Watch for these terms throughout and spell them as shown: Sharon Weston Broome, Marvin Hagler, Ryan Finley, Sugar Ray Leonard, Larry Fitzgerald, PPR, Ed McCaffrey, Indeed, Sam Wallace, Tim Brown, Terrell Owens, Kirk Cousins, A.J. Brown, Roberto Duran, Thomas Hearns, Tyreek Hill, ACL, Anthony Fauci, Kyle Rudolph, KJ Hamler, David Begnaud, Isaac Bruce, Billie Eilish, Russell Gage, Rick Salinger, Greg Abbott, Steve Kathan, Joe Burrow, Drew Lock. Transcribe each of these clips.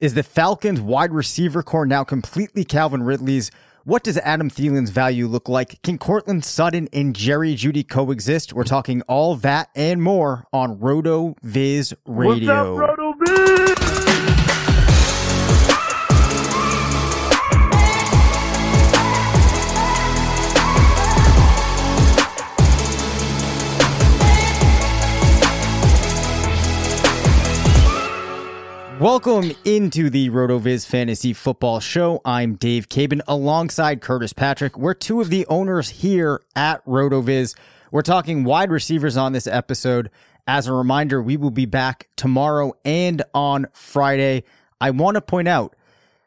Is the Falcons' wide receiver core now completely Calvin Ridley's? What does Adam Thielen's value look like? Can Courtland Sutton and Jerry Jeudy coexist? We're talking all that and more on RotoViz Radio. What's up, RotoViz? Welcome into the RotoViz Fantasy Football Show. I'm Dave Caban alongside Curtis Patrick. We're two of the owners here at RotoViz. We're talking wide receivers on this episode. As a reminder, we will be back tomorrow and on Friday. I want to point out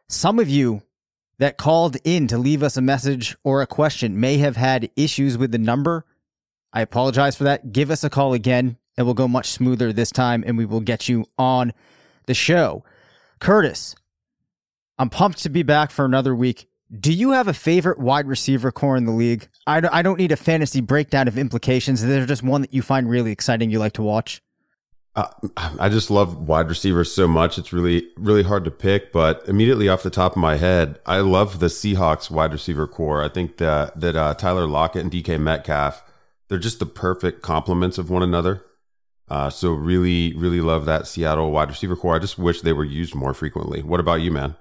some of you that called in to leave us a message or a question may have had issues with the number. I apologize for that. Give us a call again. It will go much smoother this time and we will get you on the show. Curtis, I'm pumped to be back for another week. Do you have a favorite wide receiver core in the league? I don't need a fantasy breakdown of implications. There's just one that you find really exciting you like to watch. I just love wide receivers so much. It's really, really hard to pick, but immediately off the top of my head, I love the Seahawks wide receiver core. I think that Tyler Lockett and DK Metcalf, they're just the perfect complements of one another. So really, really love that Seattle wide receiver core. I just wish they were used more frequently. What about you, man?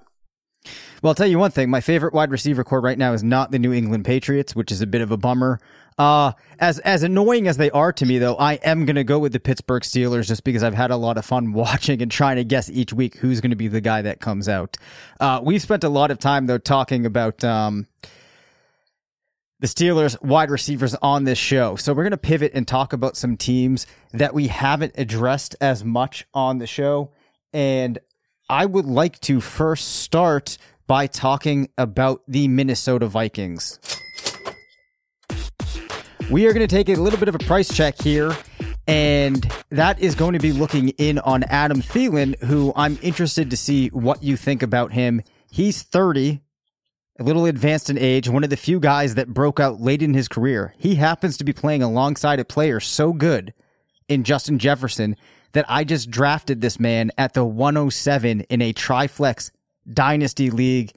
Well, I'll tell you one thing. My favorite wide receiver core right now is not the New England Patriots, which is a bit of a bummer. As annoying as they are to me, though, I am going to go with the Pittsburgh Steelers just because I've had a lot of fun watching and trying to guess each week who's going to be the guy that comes out. We've spent a lot of time, though, talking about the Steelers wide receivers on this show. So we're going to pivot and talk about some teams that we haven't addressed as much on the show. And I would like to first start by talking about the Minnesota Vikings. We are going to take a little bit of a price check here. And that is going to be looking in on Adam Thielen, who I'm interested to see what you think about him. He's 30. A little advanced in age, one of the few guys that broke out late in his career. He happens to be playing alongside a player so good in Justin Jefferson that I just drafted this man at the 107 in a Triflex Dynasty League,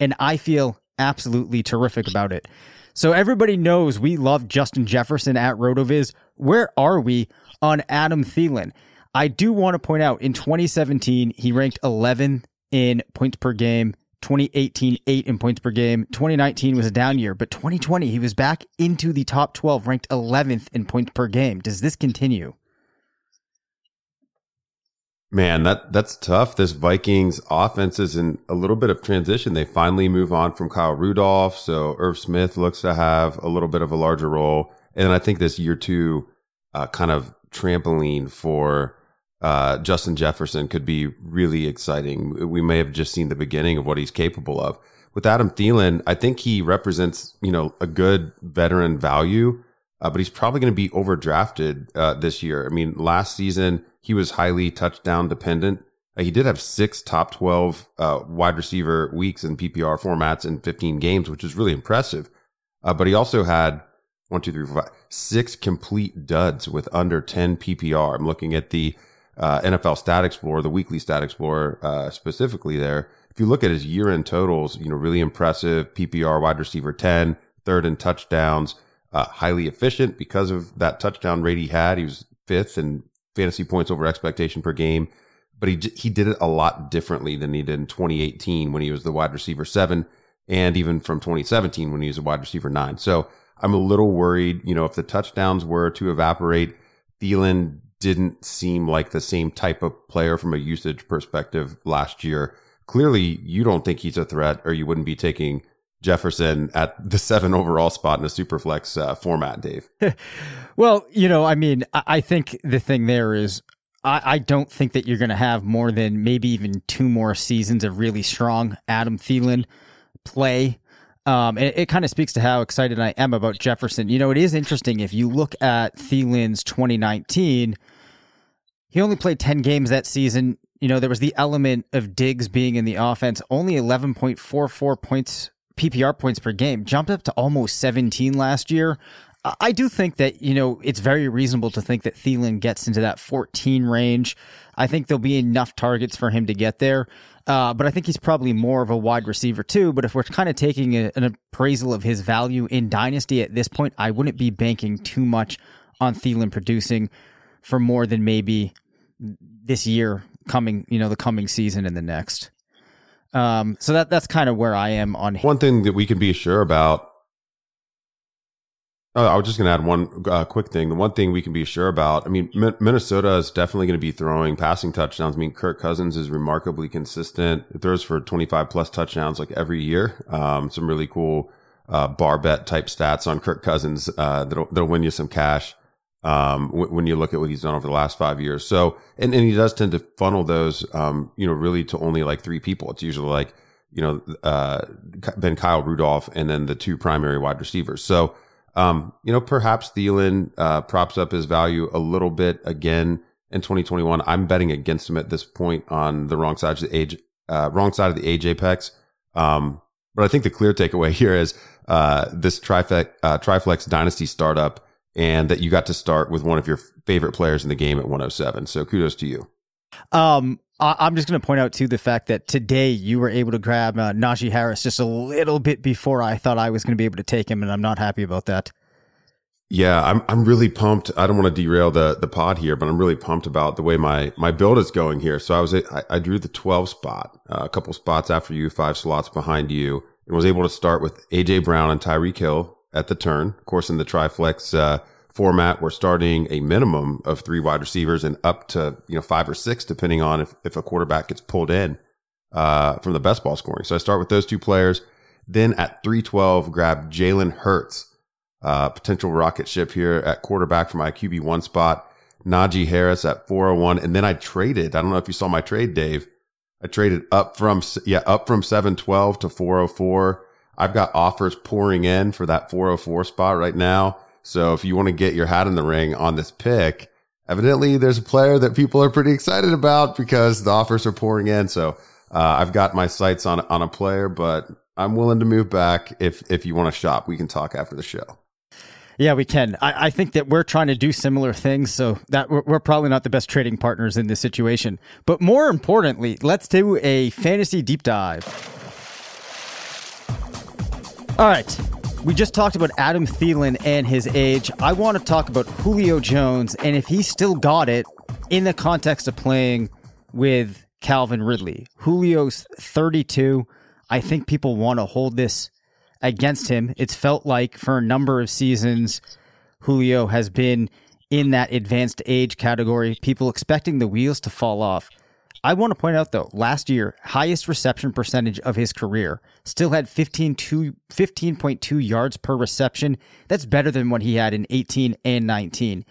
and I feel absolutely terrific about it. So everybody knows we love Justin Jefferson at RotoViz. Where are we on Adam Thielen? I do want to point out in 2017, he ranked 11th in points per game. 2018, 8 in points per game. 2019 was a down year, but 2020, he was back into the top 12, ranked 11th in points per game. Does this continue? Man, that's tough. This Vikings offense is in a little bit of transition. They finally move on from Kyle Rudolph, so Irv Smith looks to have a little bit of a larger role. And I think this year two kind of trampoline for Justin Jefferson could be really exciting. We may have just seen the beginning of what he's capable of. With Adam Thielen, I think he represents, you know, a good veteran value, but he's probably going to be overdrafted this year. I mean, last season he was highly touchdown dependent. He did have 6 top 12 wide receiver weeks in PPR formats in 15 games, which is really impressive. But he also had 6 complete duds with under 10 PPR. I'm looking at the NFL Stat Explorer, the weekly Stat Explorer specifically there. If you look at his year-end totals, you know, really impressive PPR wide receiver 10, third in touchdowns, highly efficient because of that touchdown rate he had. He was 5th in fantasy points over expectation per game. But he did it a lot differently than he did in 2018 when he was the wide receiver 7, and even from 2017 when he was a wide receiver 9. So I'm a little worried, you know, if the touchdowns were to evaporate, Thielen didn't seem like the same type of player from a usage perspective last year. Clearly, you don't think he's a threat, or you wouldn't be taking Jefferson at the 7 overall spot in a superflex format, Dave. Well, you know, I mean, I think the thing there is, I don't think that you're going to have more than maybe even 2 more seasons of really strong Adam Thielen play. And it kind of speaks to how excited I am about Jefferson. You know, it is interesting. If you look at Thielen's 2019, he only played 10 games that season. You know, there was the element of Diggs being in the offense, only 11.44 points, PPR points per game, jumped up to almost 17 last year. I do think that, you know, it's very reasonable to think that Thielen gets into that 14 range. I think there'll be enough targets for him to get there. But I think he's probably more of a wide receiver too. But if we're kind of taking an appraisal of his value in Dynasty at this point, I wouldn't be banking too much on Thielen producing for more than maybe this year coming, you know, the coming season and the next. So that's kind of where I am on him. One thing that we can be sure about, I was just going to add one quick thing. The one thing we can be sure about, I mean, Minnesota is definitely going to be throwing passing touchdowns. I mean, Kirk Cousins is remarkably consistent. It throws for 25 plus touchdowns like every year. Some really cool bar bet type stats on Kirk Cousins that'll win you some cash when you look at what he's done over the last 5 years. So, and he does tend to funnel those, you know, really to only like 3 people. It's usually like, you know, then Kyle Rudolph and then the 2 primary wide receivers. So, you know, perhaps Thielen props up his value a little bit again in 2021. I'm betting against him at this point on the wrong side of the age apex. But I think the clear takeaway here is this Triflex Dynasty startup, and that you got to start with one of your favorite players in the game at 107. So kudos to you. I'm just going to point out, too, the fact that today you were able to grab Najee Harris just a little bit before I thought I was going to be able to take him, and I'm not happy about that. Yeah, I'm really pumped. I don't want to derail the pod here, but I'm really pumped about the way my build is going here. So I drew the 12 spot, a couple spots after you, 5 slots behind you, and was able to start with A.J. Brown and Tyreek Hill at the turn. Of course, in the Triflex format, we're starting a minimum of 3 wide receivers and up to, you know, 5 or 6, depending on if a quarterback gets pulled in from the best ball scoring. So I start with those 2 players. Then at 312, grab Jalen Hurts, potential rocket ship here at quarterback for my QB1 spot. Najee Harris at 401, and then I traded. I don't know if you saw my trade, Dave. I traded up from 712 to 404. I've got offers pouring in for that 404 spot right now. So if you want to get your hat in the ring on this pick, evidently there's a player that people are pretty excited about because the offers are pouring in. So I've got my sights on a player, but I'm willing to move back if you want to shop. We can talk after the show. Yeah, we can. I think that we're trying to do similar things, so that we're probably not the best trading partners in this situation. But more importantly, let's do a fantasy deep dive. All right. We just talked about Adam Thielen and his age. I want to talk about Julio Jones and if he still got it in the context of playing with Calvin Ridley. Julio's 32. I think people want to hold this against him. It's felt like for a number of seasons, Julio has been in that advanced age category. People expecting the wheels to fall off. I want to point out, though, last year, highest reception percentage of his career, still had 15.2 yards per reception. That's better than what he had in 18 and 19.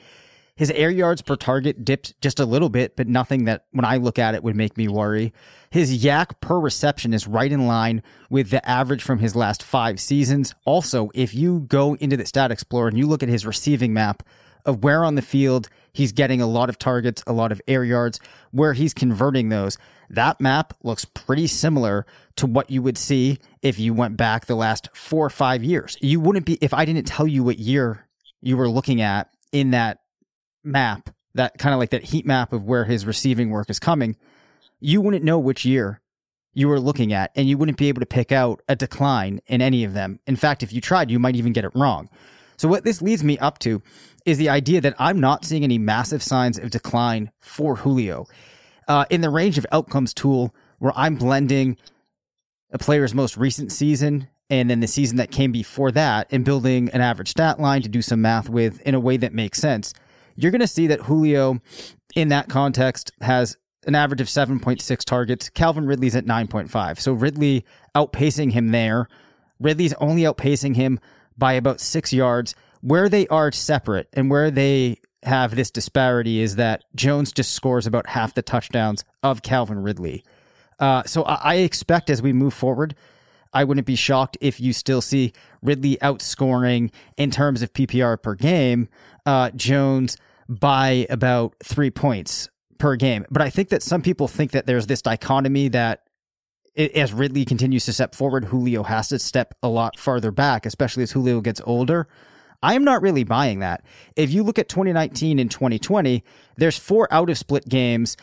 His air yards per target dipped just a little bit, but nothing that, when I look at it, would make me worry. His yak per reception is right in line with the average from his last 5 seasons. Also, if you go into the Stat Explorer and you look at his receiving map of where on the field he's getting a lot of targets, a lot of air yards, where he's converting those, that map looks pretty similar to what you would see if you went back the last 4 or 5 years. You wouldn't be, if I didn't tell you what year you were looking at in that map, that kind of like that heat map of where his receiving work is coming, you wouldn't know which year you were looking at, and you wouldn't be able to pick out a decline in any of them. In fact, if you tried, you might even get it wrong. So what this leads me up to is the idea that I'm not seeing any massive signs of decline for Julio. In the range of outcomes tool, where I'm blending a player's most recent season and then the season that came before that and building an average stat line to do some math with in a way that makes sense, you're going to see that Julio, in that context, has an average of 7.6 targets. Calvin Ridley's at 9.5. So Ridley outpacing him there. Ridley's only outpacing him by about 6 yards. Where they are separate and where they have this disparity is that Jones just scores about half the touchdowns of Calvin Ridley. So I expect as we move forward, I wouldn't be shocked if you still see Ridley outscoring in terms of PPR per game, Jones by about 3 points per game. But I think that some people think that there's this dichotomy that as Ridley continues to step forward, Julio has to step a lot farther back, especially as Julio gets older. I am not really buying that. If you look at 2019 and 2020, there's 4 out-of-split games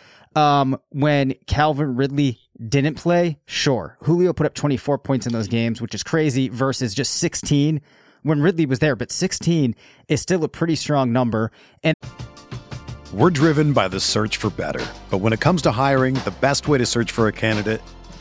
when Calvin Ridley didn't play. Sure, Julio put up 24 points in those games, which is crazy, versus just 16 when Ridley was there. But 16 is still a pretty strong number. And we're driven by the search for better. But when it comes to hiring, the best way to search for a candidate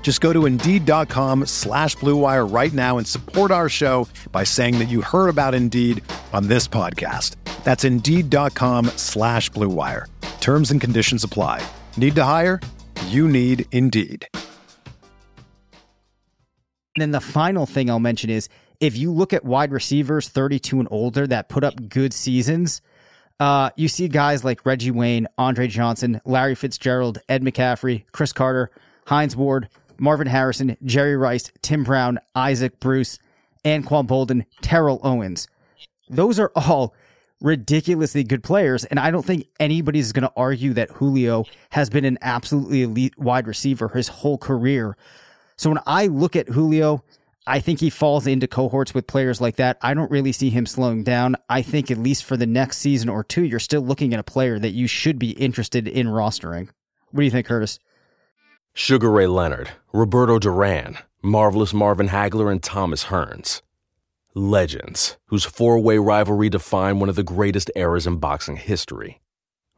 Just go to Indeed.com/Blue Wire right now and support our show by saying that you heard about Indeed on this podcast. That's Indeed.com/Blue Wire. Terms and conditions apply. Need to hire? You need Indeed. And then the final thing I'll mention is if you look at wide receivers 32 and older that put up good seasons, you see guys like Reggie Wayne, Andre Johnson, Larry Fitzgerald, Ed McCaffrey, Chris Carter, Hines Ward, Marvin Harrison, Jerry Rice, Tim Brown, Isaac Bruce, Anquan Bolden, Terrell Owens. Those are all ridiculously good players, and I don't think anybody's going to argue that Julio has been an absolutely elite wide receiver his whole career. So when I look at Julio, I think he falls into cohorts with players like that. I don't really see him slowing down. I think at least for the next season or two, you're still looking at a player that you should be interested in rostering. What do you think, Curtis? Sugar Ray Leonard, Roberto Duran, Marvelous Marvin Hagler, and Thomas Hearns. Legends, whose four-way rivalry defined one of the greatest eras in boxing history.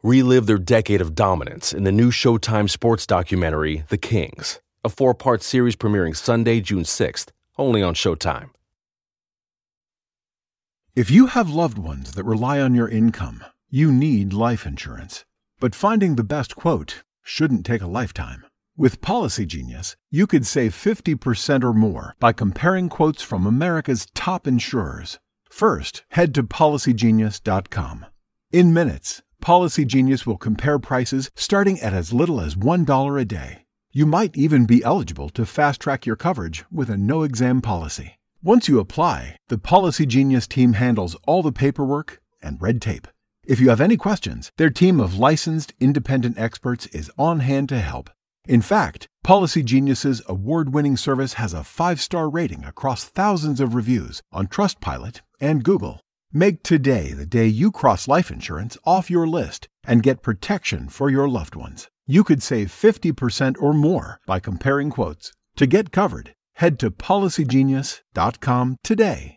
Relive their decade of dominance in the new Showtime sports documentary, The Kings, a 4-part series premiering Sunday, June 6th, only on Showtime. If you have loved ones that rely on your income, you need life insurance. But finding the best quote shouldn't take a lifetime. With Policy Genius, you could save 50% or more by comparing quotes from America's top insurers. First, head to policygenius.com. In minutes, Policy Genius will compare prices starting at as little as $1 a day. You might even be eligible to fast-track your coverage with a no-exam policy. Once you apply, the Policy Genius team handles all the paperwork and red tape. If you have any questions, their team of licensed independent experts is on hand to help. In fact, Policy Genius's award-winning service has a 5-star rating across thousands of reviews on Trustpilot and Google. Make today the day you cross life insurance off your list and get protection for your loved ones. You could save 50% or more by comparing quotes. To get covered, head to policygenius.com today.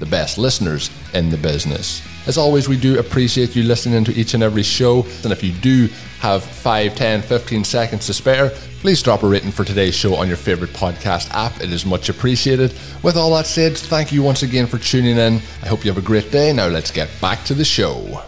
the best listeners in the business. As always, we do appreciate you listening to each and every show, and if you do have 5, 10, 15 seconds to spare, please drop a rating for today's show on your favourite podcast app. It is much appreciated. With all that said, thank you once again for tuning in. I hope you have a great day. Now let's get back to the show.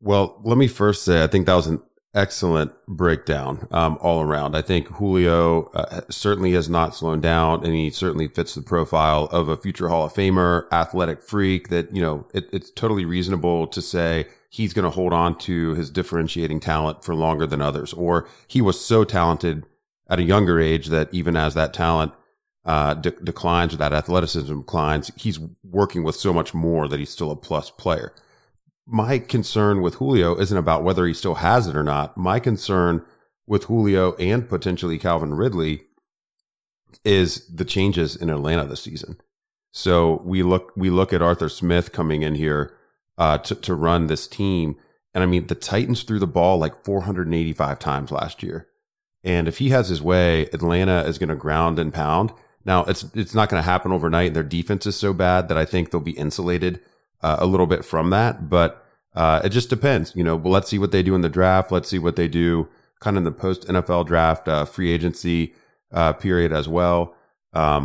Well, let me first say I think that was an excellent breakdown all around. I think Julio certainly has not slowed down, and he certainly fits the profile of a future Hall of Famer, athletic freak that, you know, it's totally reasonable to say he's going to hold on to his differentiating talent for longer than others, or he was so talented at a younger age that even as that talent declines, or that athleticism declines, he's working with so much more that he's still a plus player. My concern with Julio isn't about whether he still has it or not. My concern with Julio and potentially Calvin Ridley is the changes in Atlanta this season. So we look at Arthur Smith coming in here to run this team. And I mean, the Titans threw the ball like 485 times last year. And if he has his way, Atlanta is going to ground and pound. Now, it's not going to happen overnight. Their defense is so bad that I think they'll be insulated a little bit from that, but it just depends. You know, well, let's see what they do in the draft. Let's see what they do kind of in the post NFL draft, free agency period as well. I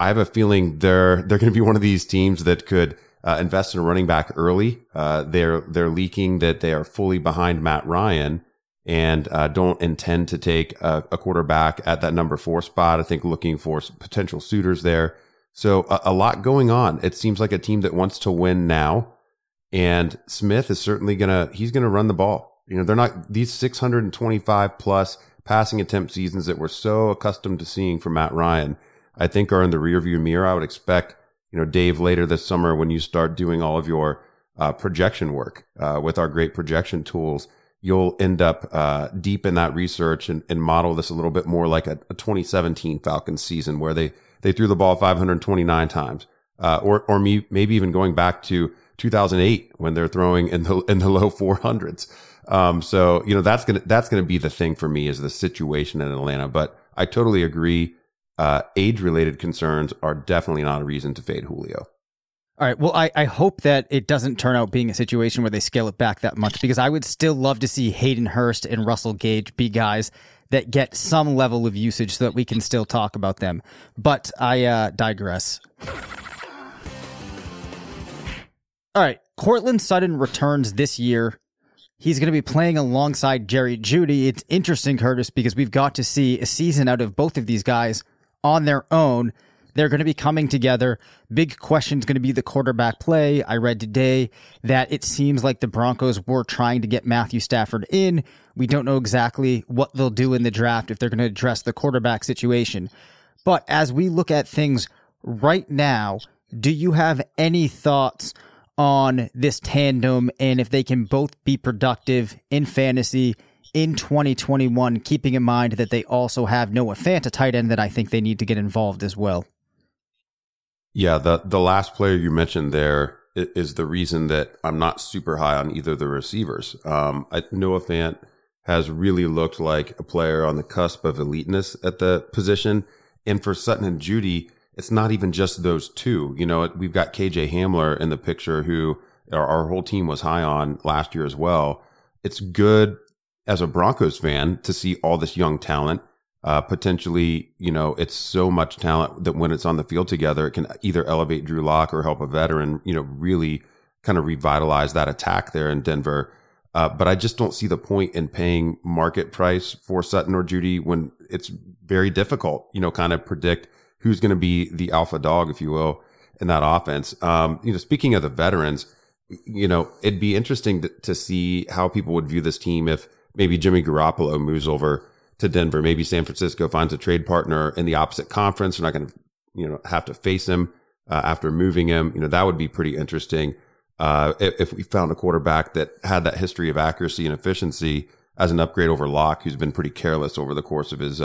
have a feeling they're going to be one of these teams that could invest in a running back early. They're leaking that they are fully behind Matt Ryan and don't intend to take a quarterback at that number 4 spot. I think looking for potential suitors there. So a lot going on. It seems like a team that wants to win now, and Smith is certainly he's going to run the ball. You know, they're not these 625 plus passing attempt seasons that we're so accustomed to seeing from Matt Ryan, I think, are in the rearview mirror. I would expect, you know, Dave, later this summer when you start doing all of your projection work with our great projection tools, you'll end up deep in that research and model this a little bit more like a 2017 Falcons season where they threw the ball 529 times, or maybe even going back to 2008 when they're throwing in the low 400s. So you know that's gonna be the thing for me is the situation in Atlanta. But I totally agree. Age-related concerns are definitely not a reason to fade Julio. All right. Well, I hope that it doesn't turn out being a situation where they scale it back that much, because I would still love to see Hayden Hurst and Russell Gage be guys that get some level of usage so that we can still talk about them. But I digress. All right. Courtland Sutton returns this year. He's going to be playing alongside Jerry Jeudy. It's interesting, Curtis, because we've got to see a season out of both of these guys on their own. They're going to be coming together. Big question is going to be the quarterback play. I read today that it seems like the Broncos were trying to get Matthew Stafford in. We don't know exactly what they'll do in the draft if they're going to address the quarterback situation. But as we look at things right now, do you have any thoughts on this tandem and if they can both be productive in fantasy in 2021, keeping in mind that they also have Noah Fant, a tight end that I think they need to get involved as well? Yeah, the last player you mentioned there is the reason that I'm not super high on either of the receivers. Noah Fant has really looked like a player on the cusp of eliteness at the position. And for Sutton and Jeudy, it's not even just those two. You know, we've got KJ Hamler in the picture, who our whole team was high on last year as well. It's good as a Broncos fan to see all this young talent Potentially, you know, it's so much talent that when it's on the field together, it can either elevate Drew Lock or help a veteran, you know, really kind of revitalize that attack there in Denver. But I just don't see the point in paying market price for Sutton or Jeudy when it's very difficult, you know, kind of predict who's going to be the alpha dog, if you will, in that offense. You know, speaking of the veterans, you know, it'd be interesting to see how people would view this team if maybe Jimmy Garoppolo moves over to Denver. Maybe San Francisco finds a trade partner in the opposite conference. They're not going to, you know, have to face him after moving him. You know, that would be pretty interesting if we found a quarterback that had that history of accuracy and efficiency as an upgrade over Locke, who's been pretty careless over the course of his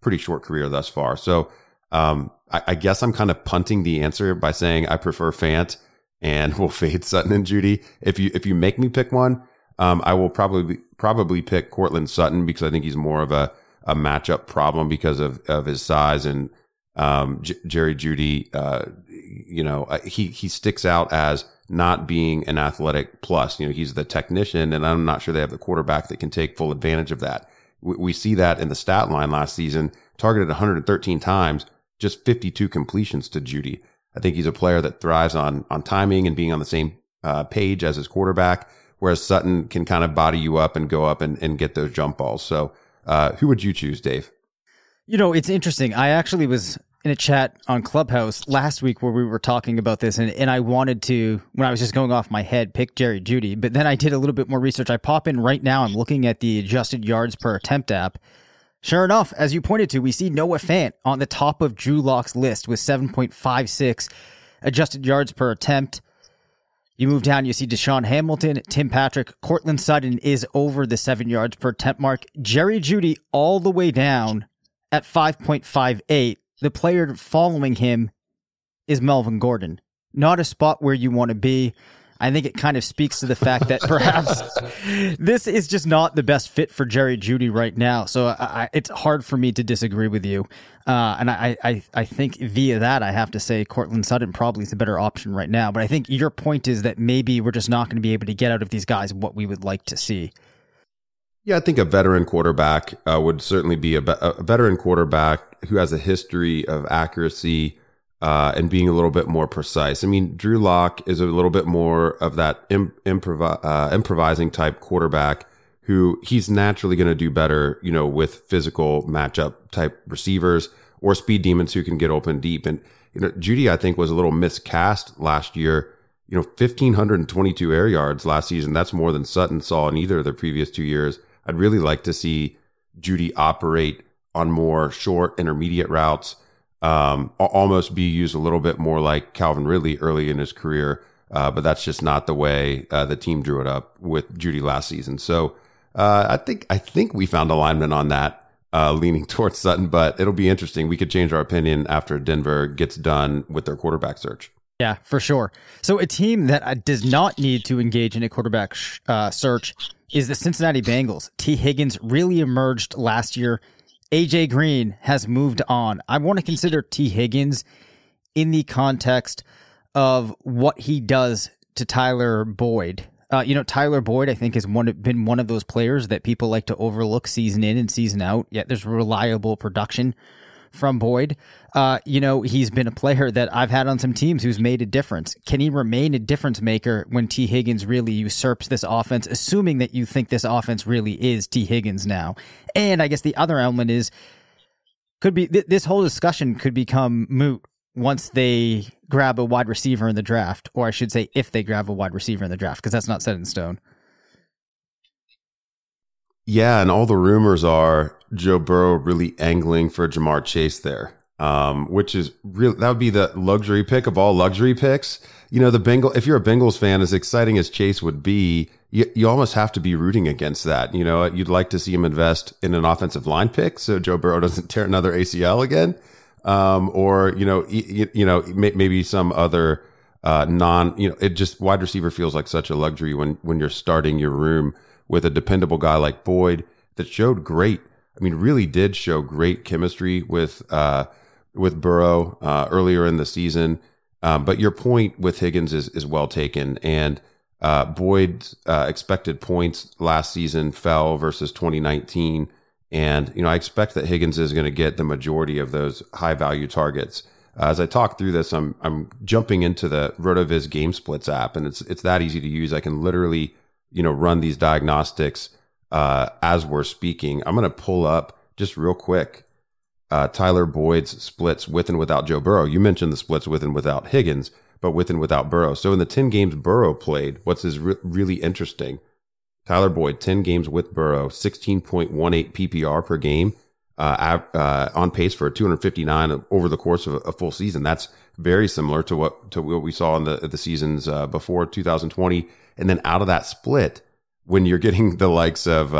pretty short career thus far. So I guess I'm kind of punting the answer by saying I prefer Fant and we'll fade Sutton and Jeudy. If you make me pick one, I will probably pick Courtland Sutton because I think he's more of a matchup problem because of his size, and Jerry Jeudy, you know, he sticks out as not being an athletic plus. You know, he's the technician, and I'm not sure they have the quarterback that can take full advantage of that. We see that in the stat line last season, targeted 113 times, just 52 completions to Jeudy. I think he's a player that thrives on timing and being on the same page as his quarterback, whereas Sutton can kind of body you up and go up and get those jump balls. So who would you choose, Dave? You know, it's interesting. I actually was in a chat on Clubhouse last week where we were talking about this, and I wanted to, when I was just going off my head, pick Jerry Jeudy. But then I did a little bit more research. I pop in right now. I'm looking at the adjusted yards per attempt app. Sure enough, as you pointed to, we see Noah Fant on the top of Drew Lock's list with 7.56 adjusted yards per attempt. You move down, you see Deshaun Hamilton, Tim Patrick, Courtland Sutton is over the 7 yards per attempt mark. Jerry Jeudy all the way down at 5.58. The player following him is Melvin Gordon. Not a spot where you want to be. I think it kind of speaks to the fact that perhaps this is just not the best fit for Jerry Jeudy right now. So it's hard for me to disagree with you. And I think via that, I have to say Courtland Sutton probably is the better option right now. But I think your point is that maybe we're just not going to be able to get out of these guys what we would like to see. Yeah, I think a veteran quarterback would certainly be a veteran quarterback who has a history of accuracy and being a little bit more precise. I mean, Drew Lock is a little bit more of that improvising type quarterback who he's naturally going to do better, you know, with physical matchup type receivers or speed demons who can get open deep. And, you know, Jeudy, I think, was a little miscast last year, you know, 1,522 air yards last season. That's more than Sutton saw in either of the previous 2 years. I'd really like to see Jeudy operate on more short intermediate routes, almost be used a little bit more like Calvin Ridley early in his career. But that's just not the way the team drew it up with Jeudy last season. So I think we found alignment on that, leaning towards Sutton, but it'll be interesting. We could change our opinion after Denver gets done with their quarterback search. Yeah, for sure. So a team that does not need to engage in a quarterback search is the Cincinnati Bengals. T. Higgins really emerged last year. AJ Green has moved on. I want to consider T. Higgins in the context of what he does to Tyler Boyd. You know, Tyler Boyd, I think, has been one of those players that people like to overlook season in and season out, yet there's reliable production from Boyd. You know, he's been a player that I've had on some teams who's made a difference. Can he remain a difference maker when T. Higgins really usurps this offense, assuming that you think this offense really is T. Higgins now? And I guess the other element is, could be this whole discussion could become moot once they grab a wide receiver in the draft, or I should say if they grab a wide receiver in the draft, because that's not set in stone. Yeah, and all the rumors are Joe Burrow really angling for Jamar Chase there, which is real. That would be the luxury pick of all luxury picks. You know, if you're a Bengals fan, as exciting as Chase would be, you almost have to be rooting against that. You know, you'd like to see him invest in an offensive line pick so Joe Burrow doesn't tear another ACL again, or, you know, maybe some other it just wide receiver feels like such a luxury when you're starting your room with a dependable guy like Boyd that showed great. I mean, really did show great chemistry with Burrow earlier in the season. But your point with Higgins is well taken. And Boyd's expected points last season fell versus 2019. And, you know, I expect that Higgins is going to get the majority of those high value targets. As I talk through this, I'm jumping into the RotoViz Game Splits app, and it's that easy to use. I can literally, you know, run these diagnostics as we're speaking. I'm going to pull up just real quick Tyler Boyd's splits with and without Joe Burrow. You mentioned the splits with and without Higgins, but with and without Burrow. So in the 10 games Burrow played, what's is really interesting, Tyler Boyd, 10 games with Burrow, 16.18 PPR per game. On pace for 259 over the course of a full season. That's very similar to what we saw in the seasons before 2020. And then out of that split, when you're getting the likes of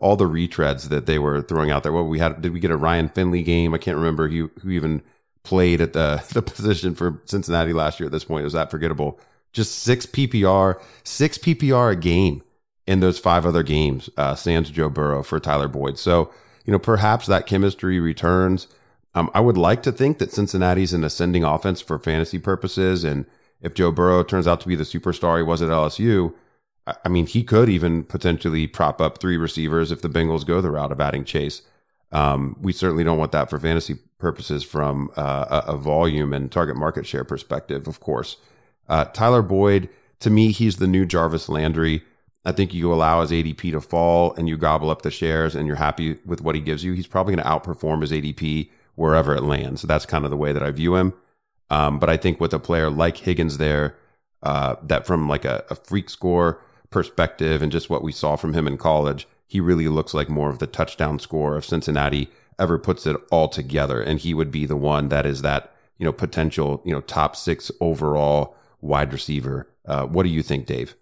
all the retreads that they were throwing out there, did we get a Ryan Finley game? I can't remember who even played at the position for Cincinnati last year at this point. It was that forgettable. Just six PPR a game in those five other games, sans Joe Burrow for Tyler Boyd. So, you know, perhaps that chemistry returns. I would like to think that Cincinnati's an ascending offense for fantasy purposes. And if Joe Burrow turns out to be the superstar he was at LSU, I mean, he could even potentially prop up three receivers if the Bengals go the route of adding Chase. We certainly don't want that for fantasy purposes from a volume and target market share perspective, of course. Tyler Boyd, to me, he's the new Jarvis Landry. I think you allow his ADP to fall and you gobble up the shares and you're happy with what he gives you. He's probably going to outperform his ADP wherever it lands. So that's kind of the way that I view him. But I think with a player like Higgins there, that from like a freak score perspective and just what we saw from him in college, he really looks like more of the touchdown scorer if Cincinnati ever puts it all together. And he would be the one that is that, you know, potential, you know, top six overall wide receiver. What do you think, Dave?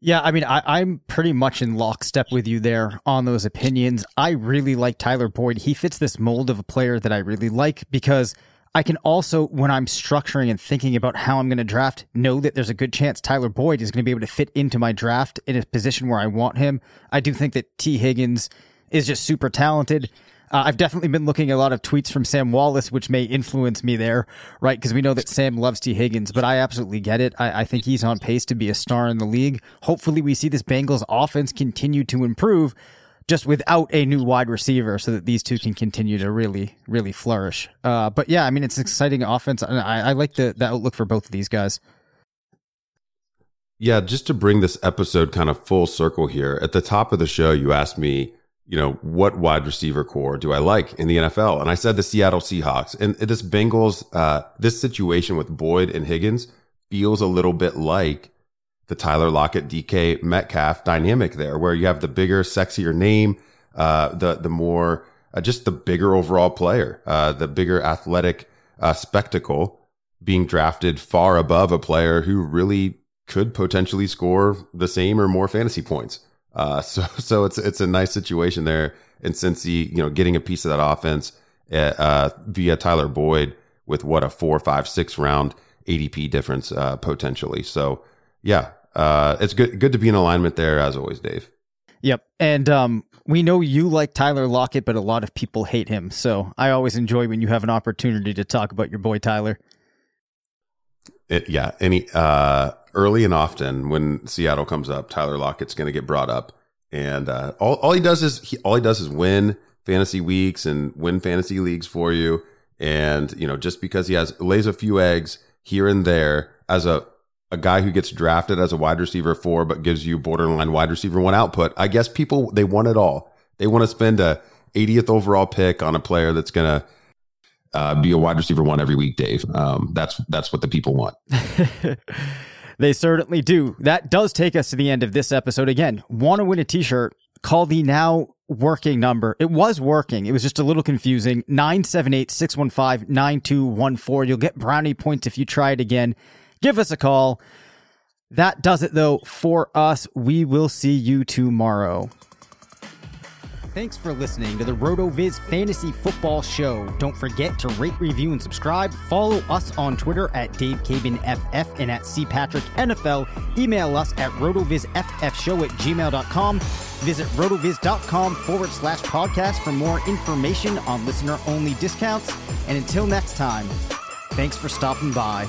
Yeah, I mean, I'm pretty much in lockstep with you there on those opinions. I really like Tyler Boyd. He fits this mold of a player that I really like because I can also, when I'm structuring and thinking about how I'm going to draft, know that there's a good chance Tyler Boyd is going to be able to fit into my draft in a position where I want him. I do think that T. Higgins is just super talented. I've definitely been looking at a lot of tweets from Sam Wallace, which may influence me there, right? Because we know that Sam loves T. Higgins, but I absolutely get it. I think he's on pace to be a star in the league. Hopefully we see this Bengals offense continue to improve just without a new wide receiver so that these two can continue to really, really flourish. But yeah, I mean, it's an exciting offense. And I like the outlook for both of these guys. Yeah, just to bring this episode kind of full circle here, at the top of the show, you asked me, you know, what wide receiver core do I like in the NFL? And I said the Seattle Seahawks. And this Bengals, this situation with Boyd and Higgins feels a little bit like the Tyler Lockett, DK Metcalf dynamic there, where you have the bigger, sexier name, the more, just the bigger overall player, the bigger athletic spectacle being drafted far above a player who really could potentially score the same or more fantasy points. So it's a nice situation there. And since he, you know, getting a piece of that offense via Tyler Boyd with what a 4, 5, 6 round ADP difference potentially. So yeah, it's good to be in alignment there as always, Dave. Yep. And we know you like Tyler Lockett, but a lot of people hate him. So I always enjoy when you have an opportunity to talk about your boy, Tyler. Early and often when Seattle comes up, Tyler Lockett's going to get brought up, and all he does is win fantasy weeks and win fantasy leagues for you. And you know, just because he lays a few eggs here and there as a guy who gets drafted as a wide receiver 4, but gives you borderline wide receiver 1 output, I guess people, they want it all. They want to spend a 80th overall pick on a player that's going to be a wide receiver 1 every week, Dave. That's what the people want. They certainly do. That does take us to the end of this episode. Again, want to win a t-shirt? Call the now working number. It was working. It was just a little confusing. 978-615-9214. You'll get brownie points if you try it again. Give us a call. That does it, though, for us. We will see you tomorrow. Thanks for listening to the RotoViz Fantasy Football Show. Don't forget to rate, review, and subscribe. Follow us on Twitter at DaveCabanFF and at CPatrickNFL. Email us at RotoVizFFShow@gmail.com. Visit RotoViz.com/podcast for more information on listener-only discounts. And until next time, thanks for stopping by.